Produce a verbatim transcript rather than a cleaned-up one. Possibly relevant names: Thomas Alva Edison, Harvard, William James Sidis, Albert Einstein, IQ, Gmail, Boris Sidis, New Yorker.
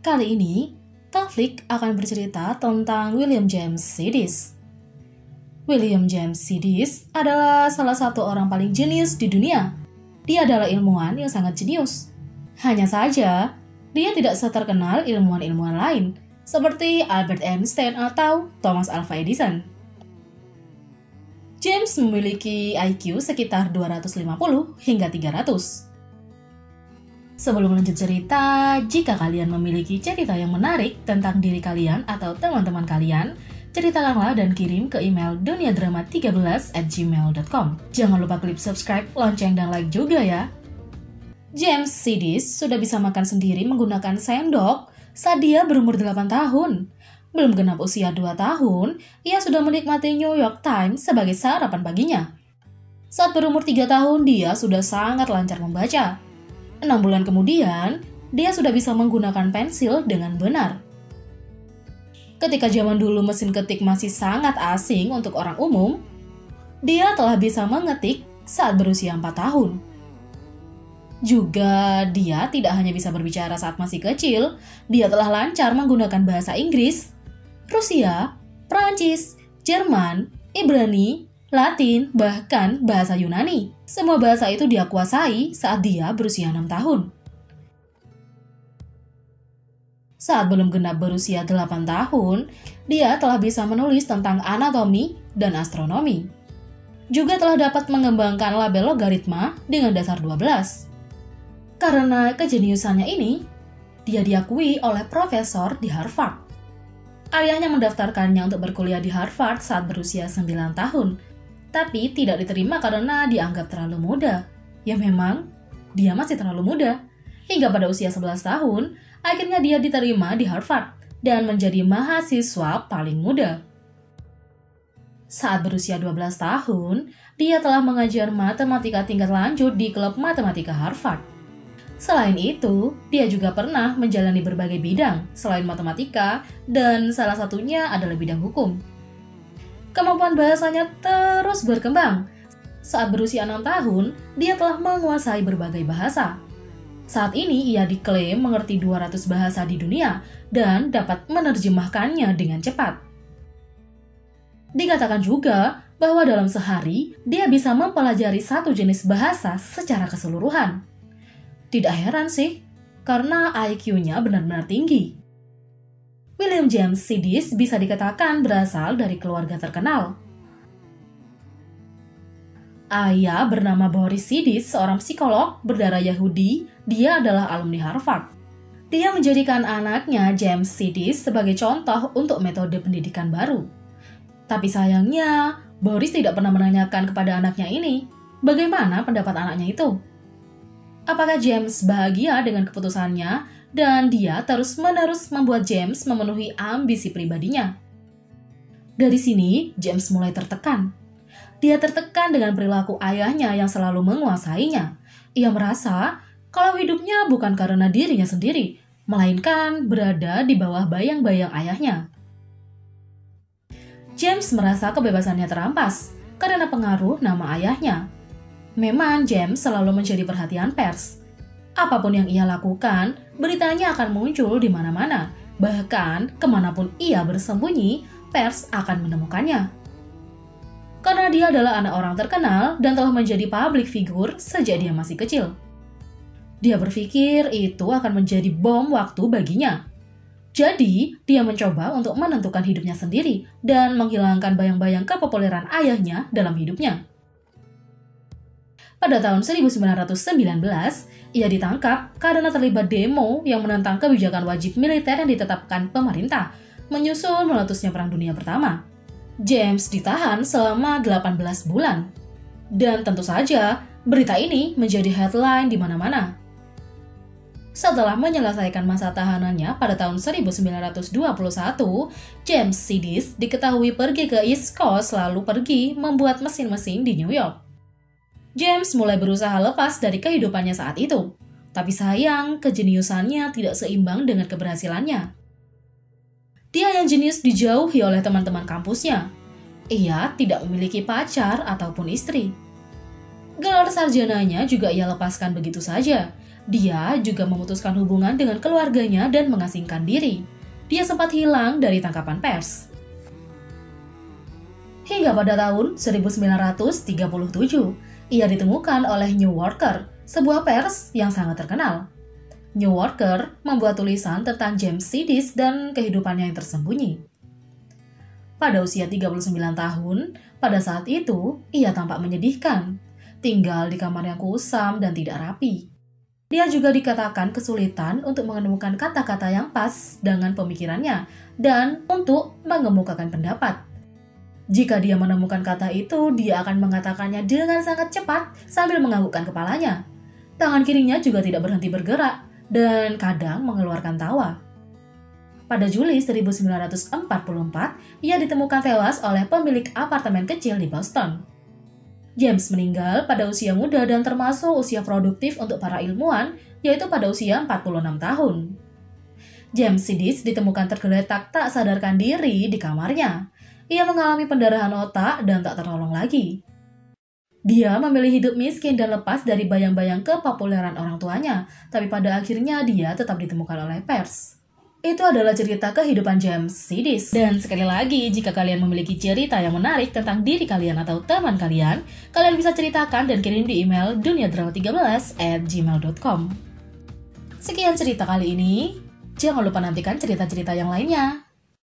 Kali ini, Taufik akan bercerita tentang William James Sidis. William James Sidis adalah salah satu orang paling jenius di dunia. Dia adalah ilmuwan yang sangat jenius. Hanya saja, dia tidak seterkenal ilmuwan-ilmuwan lain, seperti Albert Einstein atau Thomas Alva Edison. James memiliki I Q sekitar dua ratus lima puluh hingga tiga ratus. Sebelum lanjut cerita, jika kalian memiliki cerita yang menarik tentang diri kalian atau teman-teman kalian, ceritakanlah dan kirim ke email dunia drama tiga belas at gmail dot com. Jangan lupa klik subscribe, lonceng, dan like juga ya. James Sidis sudah bisa makan sendiri menggunakan sendok saat dia berumur delapan tahun. Belum genap usia dua tahun, ia sudah menikmati New York Times sebagai sarapan paginya. Saat berumur tiga tahun, dia sudah sangat lancar membaca. Enam bulan kemudian, dia sudah bisa menggunakan pensil dengan benar. Ketika zaman dulu mesin ketik masih sangat asing untuk orang umum, dia telah bisa mengetik saat berusia empat tahun. Juga, dia tidak hanya bisa berbicara saat masih kecil, dia telah lancar menggunakan bahasa Inggris, Rusia, Prancis, Jerman, Ibrani, Latin, bahkan bahasa Yunani. Semua bahasa itu dia kuasai saat dia berusia enam tahun. Saat belum genap berusia delapan tahun, dia telah bisa menulis tentang anatomi dan astronomi. Juga telah dapat mengembangkan label logaritma dengan dasar dua belas. Karena kejeniusannya ini, dia diakui oleh profesor di Harvard. Ayahnya mendaftarkannya untuk berkuliah di Harvard saat berusia sembilan tahun. Tapi tidak diterima karena dianggap terlalu muda. Ya memang, dia masih terlalu muda. Hingga pada usia sebelas tahun, akhirnya dia diterima di Harvard dan menjadi mahasiswa paling muda. Saat berusia dua belas tahun, dia telah mengajar matematika tingkat lanjut di klub matematika Harvard. Selain itu, dia juga pernah menjalani berbagai bidang selain matematika dan salah satunya adalah bidang hukum. Kemampuan bahasanya terus berkembang. Saat berusia enam tahun, dia telah menguasai berbagai bahasa. Saat ini ia diklaim mengerti dua ratus bahasa di dunia dan dapat menerjemahkannya dengan cepat. Dikatakan juga bahwa dalam sehari, dia bisa mempelajari satu jenis bahasa secara keseluruhan. Tidak heran sih, karena I Q-nya benar-benar tinggi. William James Sidis bisa dikatakan berasal dari keluarga terkenal. Ayah bernama Boris Sidis, seorang psikolog berdarah Yahudi. Dia adalah alumni Harvard. Dia menjadikan anaknya James Sidis sebagai contoh untuk metode pendidikan baru. Tapi sayangnya, Boris tidak pernah menanyakan kepada anaknya ini, bagaimana pendapat anaknya itu. Apakah James bahagia dengan keputusannya? Dan dia terus-menerus membuat James memenuhi ambisi pribadinya. Dari sini, James mulai tertekan. Dia tertekan dengan perilaku ayahnya yang selalu menguasainya. Ia merasa kalau hidupnya bukan karena dirinya sendiri, melainkan berada di bawah bayang-bayang ayahnya. James merasa kebebasannya terampas karena pengaruh nama ayahnya. Memang James selalu menjadi perhatian pers. Apapun yang ia lakukan, beritanya akan muncul di mana-mana. Bahkan, kemanapun ia bersembunyi, pers akan menemukannya. Karena dia adalah anak orang terkenal dan telah menjadi public figure sejak dia masih kecil. Dia berpikir itu akan menjadi bom waktu baginya. Jadi, dia mencoba untuk menentukan hidupnya sendiri dan menghilangkan bayang-bayang kepopuleran ayahnya dalam hidupnya. Pada tahun seribu sembilan ratus sembilan belas, ia ditangkap karena terlibat demo yang menentang kebijakan wajib militer yang ditetapkan pemerintah, menyusul meletusnya Perang Dunia Pertama. James ditahan selama delapan belas bulan. Dan tentu saja, berita ini menjadi headline di mana-mana. Setelah menyelesaikan masa tahanannya pada tahun seribu sembilan ratus dua puluh satu, James Sidis diketahui pergi ke East Coast lalu pergi membuat mesin-mesin di New York. James mulai berusaha lepas dari kehidupannya saat itu, tapi sayang kejeniusannya tidak seimbang dengan keberhasilannya. Dia yang jenius dijauhi oleh teman-teman kampusnya. Ia tidak memiliki pacar ataupun istri. Gelar sarjananya juga ia lepaskan begitu saja. Dia juga memutuskan hubungan dengan keluarganya dan mengasingkan diri. Dia sempat hilang dari tangkapan pers. Hingga pada tahun seribu sembilan ratus tiga puluh tujuh, ia ditemukan oleh New Yorker, sebuah pers yang sangat terkenal. New Yorker membuat tulisan tentang James Sidis dan kehidupannya yang tersembunyi. Pada usia tiga puluh sembilan tahun, pada saat itu ia tampak menyedihkan, tinggal di kamar yang kusam dan tidak rapi. Dia juga dikatakan kesulitan untuk menemukan kata-kata yang pas dengan pemikirannya dan untuk mengemukakan pendapat. Jika dia menemukan kata itu, dia akan mengatakannya dengan sangat cepat sambil menganggukkan kepalanya. Tangan kirinya juga tidak berhenti bergerak dan kadang mengeluarkan tawa. Pada Juli seribu sembilan ratus empat puluh empat, ia ditemukan tewas oleh pemilik apartemen kecil di Boston. James meninggal pada usia muda dan termasuk usia produktif untuk para ilmuwan, yaitu pada usia empat puluh enam tahun. James Sidis ditemukan tergeletak tak sadarkan diri di kamarnya. Ia mengalami pendarahan otak dan tak tertolong lagi. Dia memilih hidup miskin dan lepas dari bayang-bayang kepopuleran orang tuanya, tapi pada akhirnya dia tetap ditemukan oleh pers. Itu adalah cerita kehidupan James Sidis. Dan sekali lagi, jika kalian memiliki cerita yang menarik tentang diri kalian atau teman kalian, kalian bisa ceritakan dan kirim di email dunia drama tiga belas at gmail dot com. Sekian cerita kali ini. Jangan lupa nantikan cerita-cerita yang lainnya.